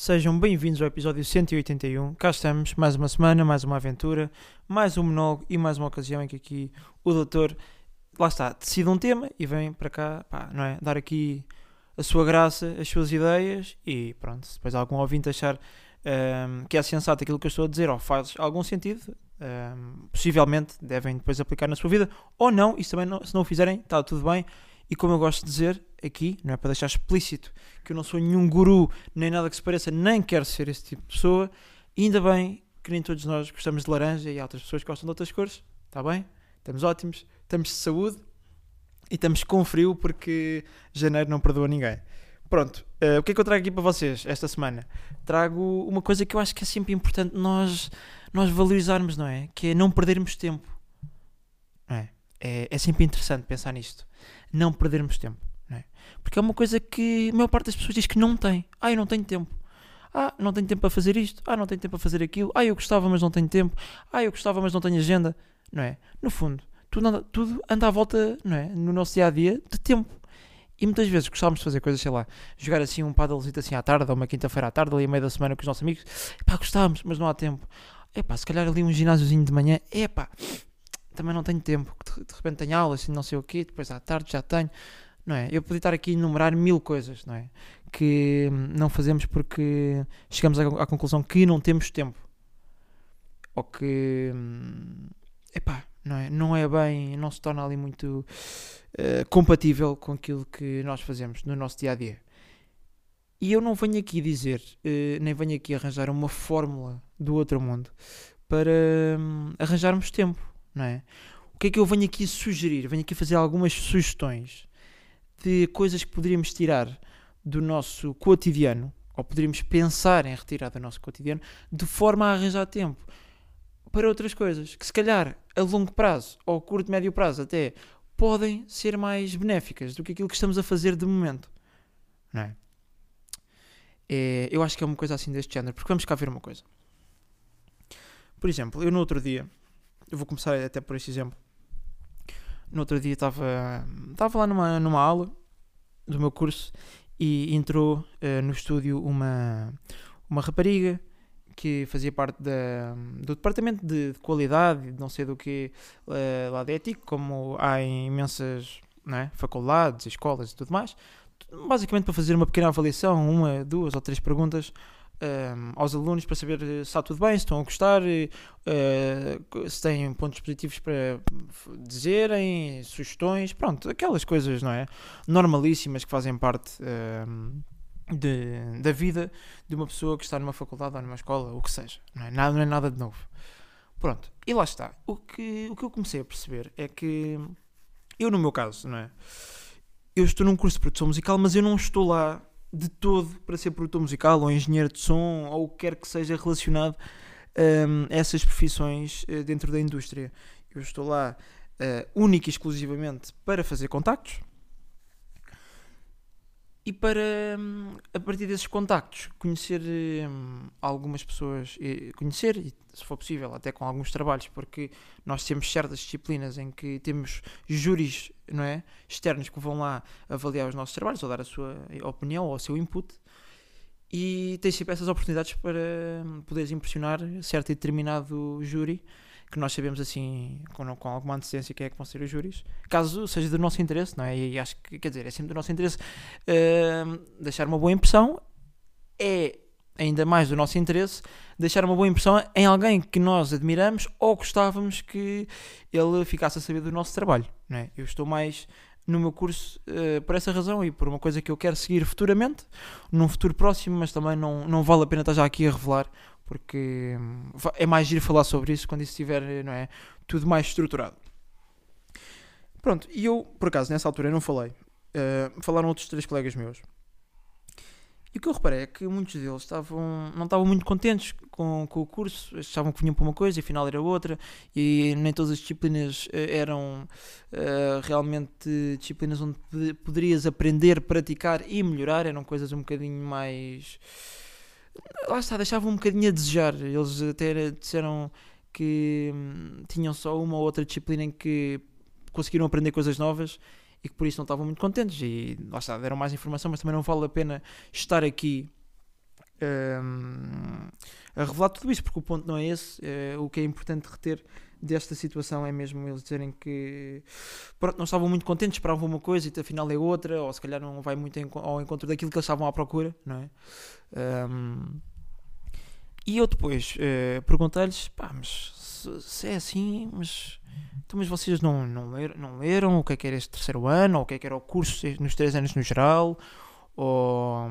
Sejam bem-vindos ao episódio 181, cá estamos, mais uma semana, mais uma aventura, mais um monólogo e mais uma ocasião em que aqui o doutor, lá está, decide um tema e vem para cá, pá, não é? Dar aqui a sua graça, as suas ideias e pronto, se depois algum ouvinte achar que é sensato aquilo que eu estou a dizer ou faz algum sentido, possivelmente devem depois aplicar na sua vida ou não, isso também não, se não o fizerem, está tudo bem. E como eu gosto de dizer aqui, não é para deixar explícito que eu não sou nenhum guru, nem nada que se pareça, nem quero ser esse tipo de pessoa, ainda bem que nem todos nós gostamos de laranja e há outras pessoas que gostam de outras cores, está bem? Estamos ótimos, estamos de saúde e estamos com frio porque janeiro não perdoa ninguém. Pronto, o que é que eu trago aqui para vocês esta semana? Trago uma coisa que eu acho que é sempre importante nós valorizarmos, não é? Que é não perdermos tempo, não é? É sempre interessante pensar nisto, não perdermos tempo, não é? Porque é uma coisa que a maior parte das pessoas diz que não tem. Eu não tenho tempo, não tenho tempo para fazer isto, não tenho tempo para fazer aquilo, eu gostava mas não tenho tempo, eu gostava mas não tenho agenda, não é? No fundo, tudo anda à volta, não é? No nosso dia-a-dia de tempo. E muitas vezes gostávamos de fazer coisas, sei lá, jogar assim um padelzinho assim à tarde, ou uma quinta-feira à tarde, ali a meio da semana com os nossos amigos, gostávamos, mas não há tempo. Se calhar ali um ginásiozinho de manhã, também não tenho tempo, de repente tenho aulas, assim, não sei o quê, depois à tarde já tenho, não é? Eu podia estar aqui a enumerar mil coisas, não é? Que não fazemos porque chegamos à conclusão que não temos tempo. Ou que, não é bem, não se torna ali muito compatível com aquilo que nós fazemos no nosso dia-a-dia. E eu não venho aqui dizer, nem venho aqui arranjar uma fórmula do outro mundo para arranjarmos tempo. Não é? O que é que eu venho aqui sugerir? Venho aqui fazer algumas sugestões de coisas que poderíamos tirar do nosso cotidiano, ou poderíamos pensar em retirar do nosso cotidiano, de forma a arranjar tempo para outras coisas, que se calhar a longo prazo, ou curto, médio prazo até, podem ser mais benéficas do que aquilo que estamos a fazer de momento. Não é? Eu acho que é uma coisa assim deste género, porque vamos cá ver uma coisa. Por exemplo, eu no outro dia... Eu vou começar até por este exemplo. No outro dia estava lá numa aula do meu curso e entrou no estúdio uma rapariga que fazia parte do departamento de qualidade, não sei do que, lá de ética, como há em imensas, não é, faculdades, escolas e tudo mais. Basicamente para fazer uma pequena avaliação, 1, 2 ou 3 perguntas aos alunos para saber se está tudo bem, se estão a gostar, se têm pontos positivos para dizerem, sugestões, pronto, aquelas coisas, não é? Normalíssimas que fazem parte da vida de uma pessoa que está numa faculdade ou numa escola, o que seja, não é nada de novo. Pronto, e lá está. O que eu comecei a perceber é que eu, no meu caso, não é? Eu estou num curso de produção musical, mas eu não estou lá de todo para ser produtor musical ou engenheiro de som ou o que quer que seja relacionado a essas profissões dentro da indústria. Eu estou lá única e exclusivamente para fazer contactos e para, a partir desses contactos, conhecer algumas pessoas, e se for possível até com alguns trabalhos, porque nós temos certas disciplinas em que temos júris, não é? Externos que vão lá avaliar os nossos trabalhos ou dar a sua opinião ou o seu input, e tens sempre essas oportunidades para poderes impressionar certo e determinado júri, que nós sabemos assim com alguma antecedência quem é que vão ser os júris, caso seja do nosso interesse, não é? E acho que, quer dizer, é sempre do nosso interesse deixar uma boa impressão, é ainda mais do nosso interesse deixar uma boa impressão em alguém que nós admiramos ou gostávamos que ele ficasse a saber do nosso trabalho, não é? Eu estou mais no meu curso por essa razão e por uma coisa que eu quero seguir futuramente, num futuro próximo, mas também não vale a pena estar já aqui a revelar, porque é mais giro falar sobre isso quando isso estiver, não é, tudo mais estruturado. Pronto, e eu, por acaso, nessa altura eu não falei, falaram outros 3 colegas meus. E o que eu reparei é que muitos deles não estavam muito contentes com o curso, achavam que vinham para uma coisa e afinal era outra, e nem todas as disciplinas eram realmente disciplinas onde poderias aprender, praticar e melhorar, eram coisas um bocadinho mais... Lá está, deixavam um bocadinho a desejar, eles até disseram que tinham só uma ou outra disciplina em que conseguiram aprender coisas novas, e que por isso não estavam muito contentes, e lá está, deram mais informação, mas também não vale a pena estar aqui a revelar tudo isso, porque o ponto não é esse. O que é importante reter desta situação é mesmo eles dizerem que pronto, não estavam muito contentes, esperavam uma coisa e afinal é outra, ou se calhar não vai muito ao encontro daquilo que eles estavam à procura, não é? E eu depois perguntei-lhes, pá, mas se é assim, mas vocês não leram o que é que era este terceiro ano, ou o que é que era o curso nos 3 anos no geral, ou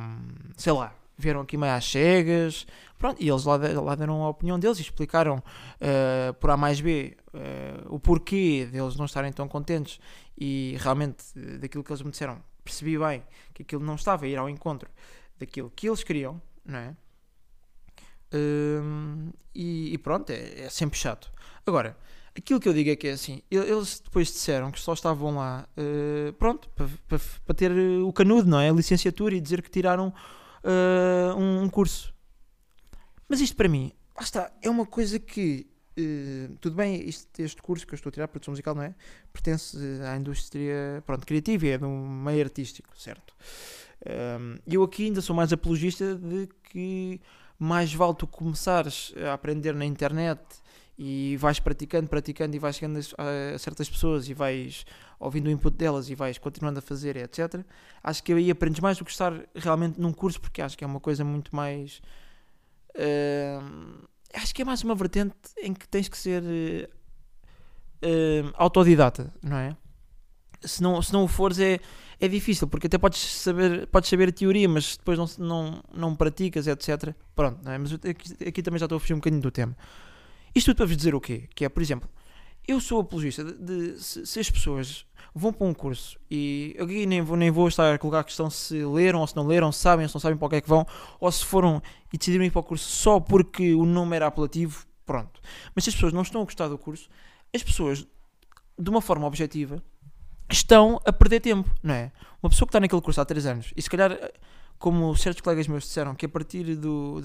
sei lá, vieram aqui meio às cegas, pronto, e eles lá deram a opinião deles e explicaram por A mais B o porquê deles não estarem tão contentes, e realmente daquilo que eles me disseram, percebi bem que aquilo não estava a ir ao encontro daquilo que eles queriam, não é? E pronto, é sempre chato. Agora, aquilo que eu digo é que é assim, eles depois disseram que só estavam lá pronto, para ter o canudo, não é? A licenciatura, e dizer que tiraram um curso. Mas isto para mim, lá está, é uma coisa que tudo bem, este curso que eu estou a tirar, produção musical, não é? Pertence à indústria, pronto, criativa, e é de um meio artístico, certo? Eu aqui ainda sou mais apologista de que mais vale tu começares a aprender na internet e vais praticando e vais chegando a certas pessoas e vais ouvindo o input delas e vais continuando a fazer, etc. Acho que aí aprendes mais do que estar realmente num curso, porque acho que é uma coisa muito mais... acho que é mais uma vertente em que tens que ser autodidata, não é? Se não o fores é difícil, porque até podes saber a teoria, mas depois não praticas, etc. Pronto, não é? Mas aqui também já estou a fugir um bocadinho do tema. Isto tudo para vos dizer o quê? Que é, por exemplo, eu sou apologista de se as pessoas vão para um curso, e aqui nem vou estar a colocar a questão se leram ou se não leram, se sabem ou se não sabem para o que é que vão, ou se foram e decidiram ir para o curso só porque o nome era apelativo, pronto. Mas se as pessoas não estão a gostar do curso, as pessoas, de uma forma objetiva, estão a perder tempo, não é? Uma pessoa que está naquele curso há 3 anos, e se calhar, como certos colegas meus disseram, que a partir do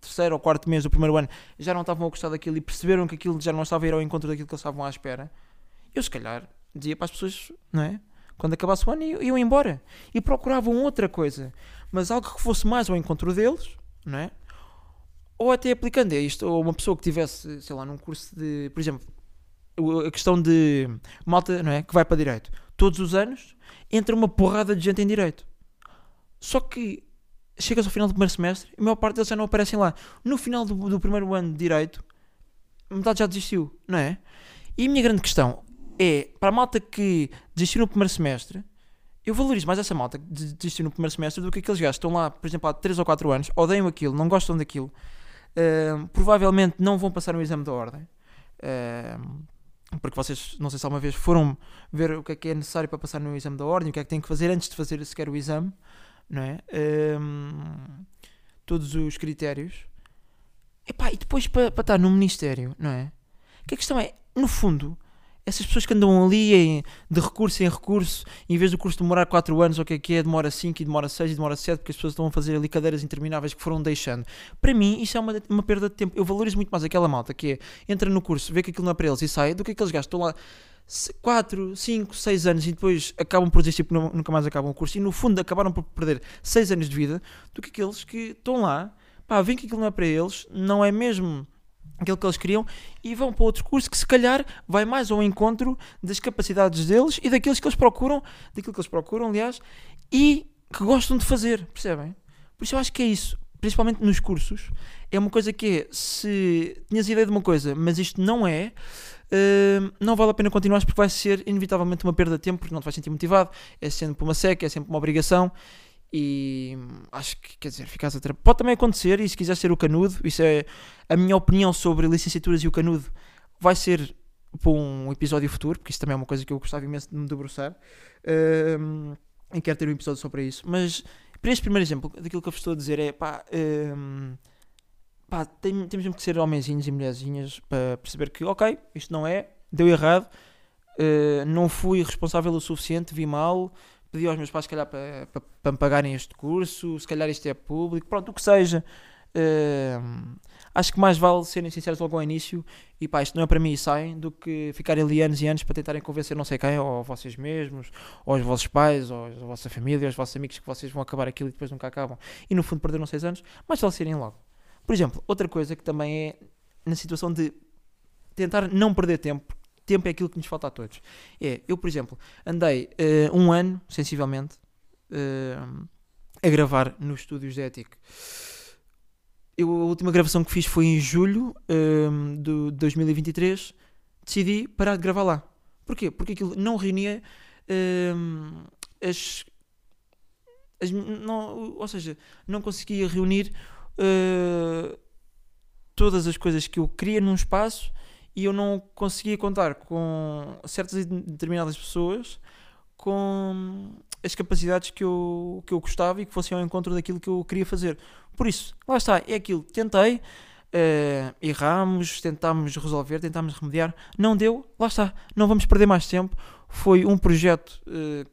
3º ou 4º mês do primeiro ano já não estavam a gostar daquilo e perceberam que aquilo já não estava a ir ao encontro daquilo que eles estavam à espera, eu se calhar dizia para as pessoas, não é? Quando acabasse o ano iam embora e procuravam outra coisa, mas algo que fosse mais ao encontro deles, não é? Ou até aplicando isto, ou uma pessoa que tivesse, sei lá, num curso de, por exemplo, a questão de malta, não é, que vai para direito. Todos os anos entra uma porrada de gente em direito. Só que chegas ao final do primeiro semestre e a maior parte deles já não aparecem lá. No final do primeiro ano de direito, metade já desistiu, não é? E a minha grande questão é, para a malta que desistiu no primeiro semestre, eu valorizo mais essa malta que desistiu no primeiro semestre do que aqueles gajos que estão lá, por exemplo, há 3 ou 4 anos, odeiam aquilo, não gostam daquilo, provavelmente não vão passar um exame da ordem. Porque vocês, não sei se alguma vez foram ver o que é necessário para passar no exame da ordem, o que é que têm que fazer antes de fazer sequer o exame, não é? Todos os critérios. Epá, e depois para estar no Ministério, não é? Que a questão é, no fundo, essas pessoas que andam ali de recurso em recurso, em vez do curso demorar 4 anos, ou o que é, demora 5, e demora 6, e demora 7, porque as pessoas estão a fazer ali cadeiras intermináveis que foram deixando. Para mim, isso é uma perda de tempo. Eu valorizo muito mais aquela malta que é, entra no curso, vê que aquilo não é para eles e sai, do que aqueles gajos que estão lá 4, 5, 6 anos e depois acabam por desistir porque nunca mais acabam o curso, e no fundo acabaram por perder 6 anos de vida, do que aqueles que estão lá, pá, veem que aquilo não é para eles, não é mesmo aquilo que eles queriam, e vão para outro curso que se calhar vai mais ao encontro das capacidades deles e daquilo que eles procuram, aliás, e que gostam de fazer, percebem? Por isso eu acho que é isso, principalmente nos cursos, é uma coisa que é, se tinhas ideia de uma coisa, mas isto não é, não vale a pena continuares, porque vai ser inevitavelmente uma perda de tempo, porque não te vais sentir motivado, é sempre uma seca, é sempre uma obrigação. E acho que, quer dizer, ficares a terapia. Pode também acontecer, e se quiseres ser o canudo, isso é a minha opinião sobre licenciaturas e o canudo, vai ser para um episódio futuro, porque isso também é uma coisa que eu gostava imenso de me debruçar, e quero ter um episódio só para isso. Mas para este primeiro exemplo, daquilo que eu vos estou a dizer é, pá, temos mesmo que ser homenzinhos e mulherzinhas para perceber que, ok, isto não é, deu errado, não fui responsável o suficiente, vi mal, pedi aos meus pais, se calhar, para me pagarem este curso, se calhar isto é público, pronto, o que seja, Acho que mais vale serem sinceros logo ao início e pá, isto não é para mim e saem, do que ficarem ali anos e anos para tentarem convencer não sei quem, ou vocês mesmos, ou os vossos pais, ou a vossa família, ou os vossos amigos que vocês vão acabar aquilo e depois nunca acabam e no fundo perderam 6 anos, mais vale serem logo. Por exemplo, outra coisa que também é na situação de tentar não perder tempo, tempo é aquilo que nos falta a todos. É, eu por exemplo, andei um ano, sensivelmente, a gravar nos estúdios de Ético. Eu, a última gravação que fiz foi em julho de 2023. Decidi parar de gravar lá. Porquê? Porque aquilo não reunia ou seja, não conseguia reunir todas as coisas que eu queria num espaço e eu não conseguia contar com certas e determinadas pessoas com as capacidades que eu gostava e que fossem ao encontro daquilo que eu queria fazer. Por isso, lá está, é aquilo. Tentei, erramos, tentámos resolver, tentámos remediar, não deu, lá está, não vamos perder mais tempo. Foi um projeto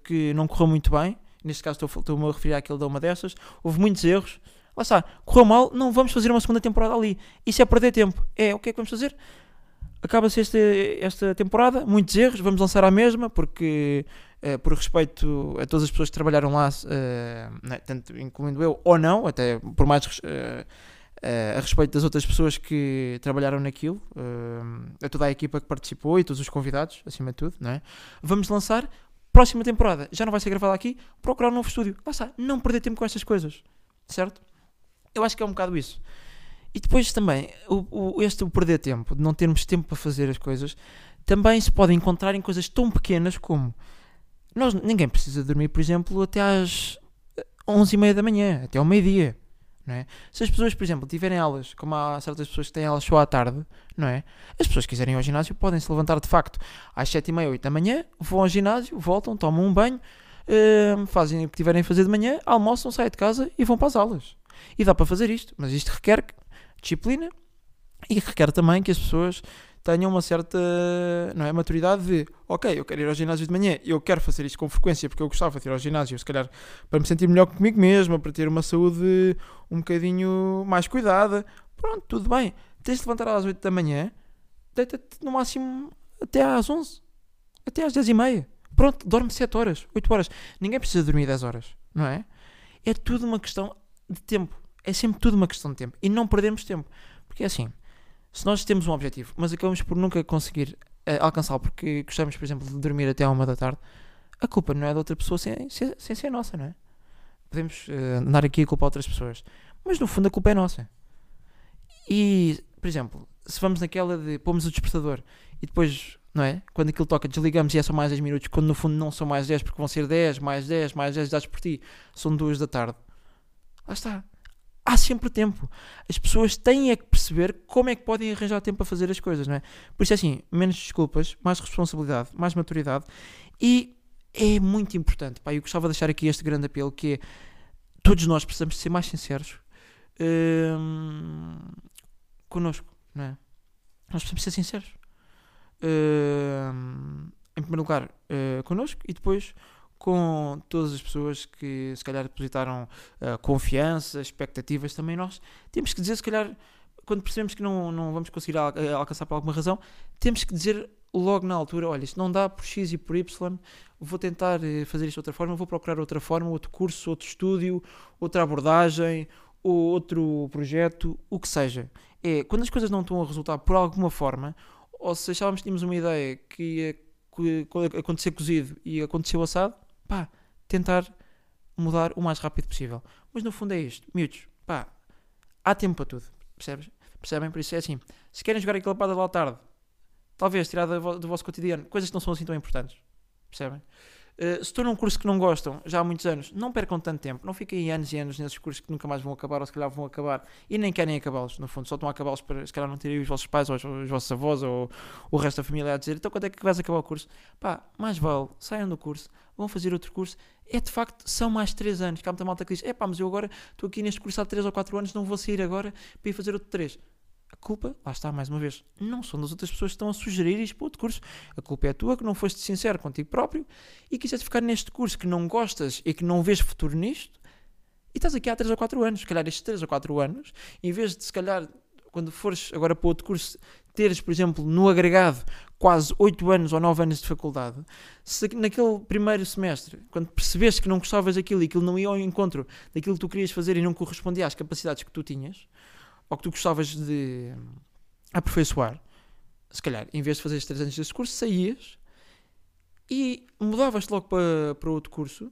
que não correu muito bem, neste caso estou-me a referir àquele de uma dessas, houve muitos erros, lá está, correu mal, não vamos fazer uma segunda temporada ali, isso é perder tempo. É, o que é que vamos fazer? Acaba-se esta temporada, muitos erros, vamos lançar à mesma, porque por respeito a todas as pessoas que trabalharam lá, tanto incluindo eu ou não, até por mais a respeito das outras pessoas que trabalharam naquilo, a toda a equipa que participou e todos os convidados, acima de tudo, não é? Vamos lançar, próxima temporada, já não vai ser gravada aqui, procurar um novo estúdio. Lá está, não perder tempo com estas coisas, certo? Eu acho que é um bocado isso. E depois também, o perder tempo, de não termos tempo para fazer as coisas, também se pode encontrar em coisas tão pequenas como... Ninguém precisa dormir, por exemplo, até às 11h30 da manhã, até ao meio-dia, não é? Se as pessoas, por exemplo, tiverem aulas, como há certas pessoas que têm aulas só à tarde, não é? As pessoas que quiserem ir ao ginásio podem se levantar, de facto, às 7h30, 8 da manhã, vão ao ginásio, voltam, tomam um banho, fazem o que tiverem a fazer de manhã, almoçam, saem de casa e vão para as aulas. E dá para fazer isto, mas isto requer... disciplina e requer também que as pessoas tenham uma certa, não é, maturidade de ok, eu quero ir ao ginásio de manhã, eu quero fazer isto com frequência porque eu gostava de ir ao ginásio, se calhar para me sentir melhor comigo mesma, para ter uma saúde um bocadinho mais cuidada. Pronto, tudo bem, tens de levantar às 8 da manhã, deita-te no máximo até às 11, até às 10h30, pronto, dorme 7 horas, 8 horas, ninguém precisa dormir 10 horas, não é? É tudo uma questão de tempo. É sempre tudo uma questão de tempo. E não perdemos tempo. Porque é assim, se nós temos um objetivo, mas acabamos por nunca conseguir alcançá-lo, porque gostamos, por exemplo, de dormir até à 1 da tarde, a culpa não é da outra pessoa sem ser nossa, não é? Podemos andar aqui a culpar outras pessoas, mas no fundo a culpa é nossa. E, por exemplo, se vamos naquela de pomos o despertador e depois, não é? Quando aquilo toca, desligamos e é só mais 10 minutos, quando no fundo não são mais 10, porque vão ser 10, mais 10, mais 10 dados por ti, são 2 da tarde. Lá está. Há sempre tempo. As pessoas têm é que perceber como é que podem arranjar tempo para fazer as coisas, não é? Por isso é assim, menos desculpas, mais responsabilidade, mais maturidade. E é muito importante, pá, eu gostava de deixar aqui este grande apelo, que é, todos nós precisamos de ser mais sinceros connosco, não é? Nós precisamos ser sinceros. Em primeiro lugar, connosco e depois... com todas as pessoas que se calhar depositaram confiança, expectativas, também nós temos que dizer, se calhar, quando percebemos que não vamos conseguir alcançar por alguma razão, temos que dizer logo na altura, olha, isto não dá por X e por Y, vou tentar fazer isto de outra forma, vou procurar outra forma, outro curso, outro estúdio, outra abordagem, ou outro projeto, o que seja. É, quando as coisas não estão a resultar por alguma forma, ou se achávamos que tínhamos uma ideia que ia acontecer cozido e aconteceu assado, pá, tentar mudar o mais rápido possível. Mas no fundo é isto, miúdos, pá, há tempo para tudo, percebes? Percebem? Por isso é assim, se querem jogar aquela parada lá à tarde, talvez tirar do vosso cotidiano coisas que não são assim tão importantes, percebem? Se estão num curso que não gostam já há muitos anos, não percam tanto tempo, não fiquem aí anos e anos nesses cursos que nunca mais vão acabar, ou se calhar vão acabar e nem querem acabá-los, no fundo, só estão a acabá-los para se calhar não terem os vossos pais ou os vossos avós ou o resto da família a dizer, então quando é que vais acabar o curso? Pá, mais vale, saiam do curso, vão fazer outro curso. É de facto, são mais 3 anos, que há muita malta que diz, é pá, mas eu agora estou aqui neste curso há 3 ou 4 anos, não vou sair agora para ir fazer outro 3. A culpa, lá está, mais uma vez, não são das outras pessoas que estão a sugerir isto para outro curso. A culpa é tua, que não foste sincero contigo próprio e quiseste ficar neste curso que não gostas e que não vês futuro nisto E estás aqui há 3 ou 4 anos. Se calhar estes 3 ou 4 anos, em vez de, se calhar, quando fores agora para outro curso, teres, por exemplo, no agregado, quase 8 anos ou 9 anos de faculdade, se naquele primeiro semestre, quando percebeste que não gostavas daquilo e aquilo não ia ao encontro daquilo que tu querias fazer e não correspondia às capacidades que tu tinhas, ou que tu gostavas de aperfeiçoar, se calhar, em vez de fazer 3 anos desse curso, saías e mudavas-te logo para outro curso,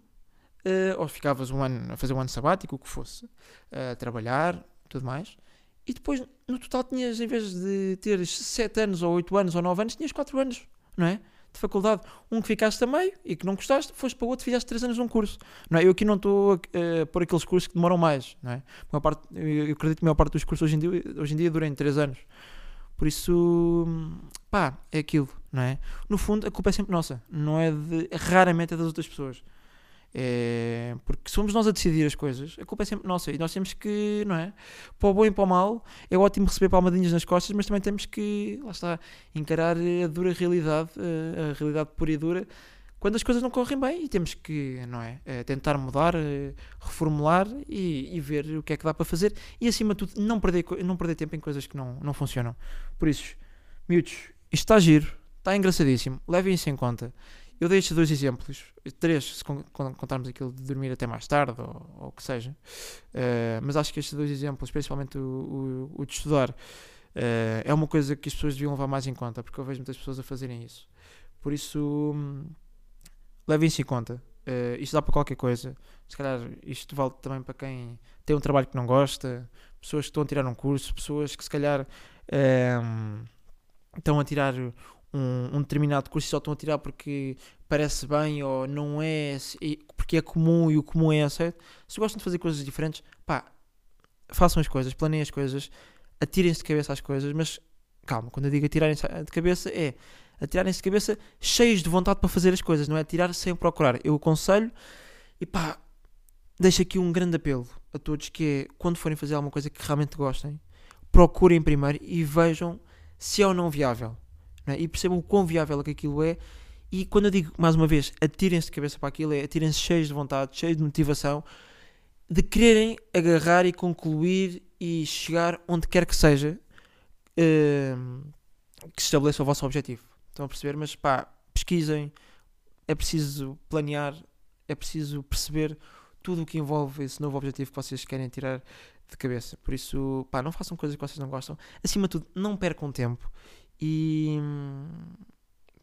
ou ficavas um ano a fazer um ano sabático, o que fosse, a trabalhar, tudo mais, e depois, no total, tinhas, em vez de teres 7 anos, ou 8 anos, ou 9 anos, tinhas 4 anos, não é? De faculdade. Um que ficaste a meio e que não gostaste, foste para outro, fizeste 3 anos um curso, não é? Eu aqui não estou a pôr aqueles cursos que demoram mais, não é? Eu acredito que a maior parte dos cursos hoje em dia durem 3 anos. Por isso, pá, é aquilo, não é? No fundo, a culpa é sempre nossa, não é raramente é das outras pessoas. É, porque somos nós a decidir as coisas, a culpa é sempre nossa e nós temos que, não é? Para o bom e para o mal, é ótimo receber palmadinhas nas costas, mas também temos que, lá está, encarar a dura realidade, a realidade pura e dura, quando as coisas não correm bem e temos que, não é? Tentar mudar, reformular e ver o que é que dá para fazer e, acima de tudo, não perder tempo em coisas que não funcionam. Por isso, miúdos, isto está giro, está engraçadíssimo, levem isso em conta. Eu dei estes 2 exemplos, 3 se contarmos aquilo de dormir até mais tarde ou o que seja, mas acho que estes 2 exemplos, principalmente o de estudar, é uma coisa que as pessoas deviam levar mais em conta, porque eu vejo muitas pessoas a fazerem isso. Por isso, levem isso em conta. Isto dá para qualquer coisa. Se calhar isto vale também para quem tem um trabalho que não gosta, pessoas que estão a tirar um curso, pessoas que se calhar estão a tirar um determinado curso e só estão a tirar porque parece bem ou não é, porque é comum e o comum é aceito. Se gostam de fazer coisas diferentes, pá, façam as coisas, planeiem as coisas, atirem-se de cabeça às coisas, mas calma, quando eu digo atirarem-se de cabeça é atirarem-se de cabeça cheios de vontade para fazer as coisas, não é atirar sem procurar. Eu aconselho e pá, deixo aqui um grande apelo a todos que é, quando forem fazer alguma coisa que realmente gostem, procurem primeiro e vejam se é ou não viável. Não é? E percebam o quão viável é que aquilo é. E quando eu digo, mais uma vez, atirem-se de cabeça para aquilo, é atirem-se cheios de vontade, cheios de motivação, de quererem agarrar e concluir e chegar onde quer que seja, que se estabeleça o vosso objetivo. Estão a perceber? Mas pá, pesquisem, é preciso planear, é preciso perceber tudo o que envolve esse novo objetivo que vocês querem tirar de cabeça. Por isso, pá, não façam coisas que vocês não gostam. Acima de tudo, não percam tempo. E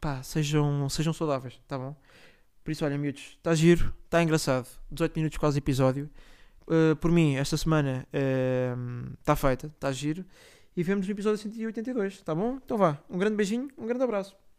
pá, sejam saudáveis, tá bom? Por isso, olha, miúdos, está giro, está engraçado, 18 minutos quase episódio. Por mim, esta semana está feita, está giro. E vemos no episódio 182, tá bom? Então vá, um grande beijinho, um grande abraço.